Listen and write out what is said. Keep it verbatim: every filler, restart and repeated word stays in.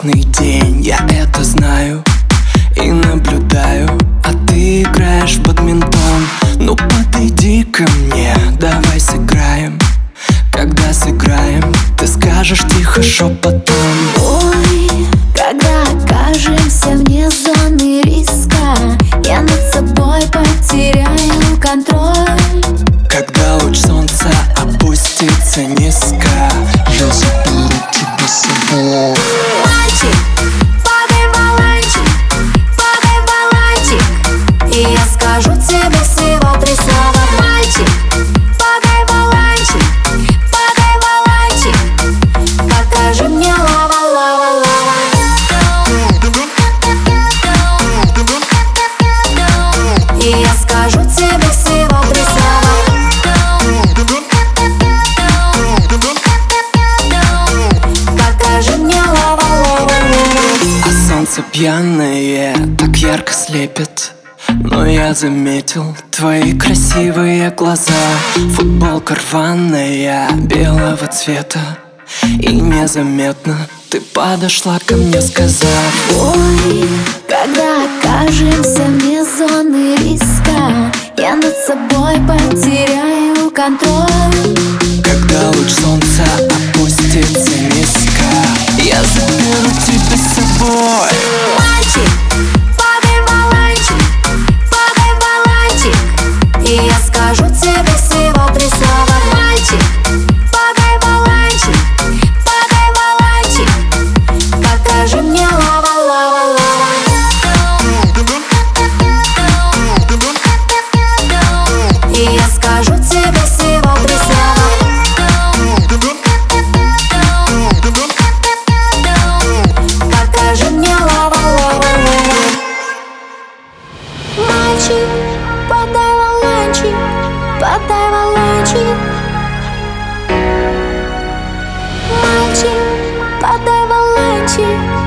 прекрасный день, я это знаю и наблюдаю, а ты играешь в бадминтон. Ну подойди ко мне, давай сыграем. Когда сыграем, ты скажешь тихо шепотом: ой, когда окажемся вне зоны риска, я над собой потеряю контроль. Когда луч солнца опустится низко, я заберу тебя с собой. Воланчик, падай, воланчик, падай, воланчик, и я скажу тебе всего три слова. Мальчик, падай, воланчик, падай, воланчик, покажи мне лава, лава, лава. И я скажу тебе всего три слова. Пьяное так ярко слепит, но я заметил твои красивые глаза. Футболка рваная, белого цвета, и незаметно ты подошла ко мне, сказав: ой, когда окажемся вне зоны риска, я над собой потеряю контроль. Когда луч солнца опустится низко, я заберу тебя с собой. Воланчик, падай, воланчик, падай, воланчик, и я скажу тебе всего три слова. Мальчик, падай, воланчик, падай, воланчик, покажи мне лава, лава, лава. И я скажу тебе всего три слова. Подай воланчик, подай воланчик. Мальчик, подай воланчик.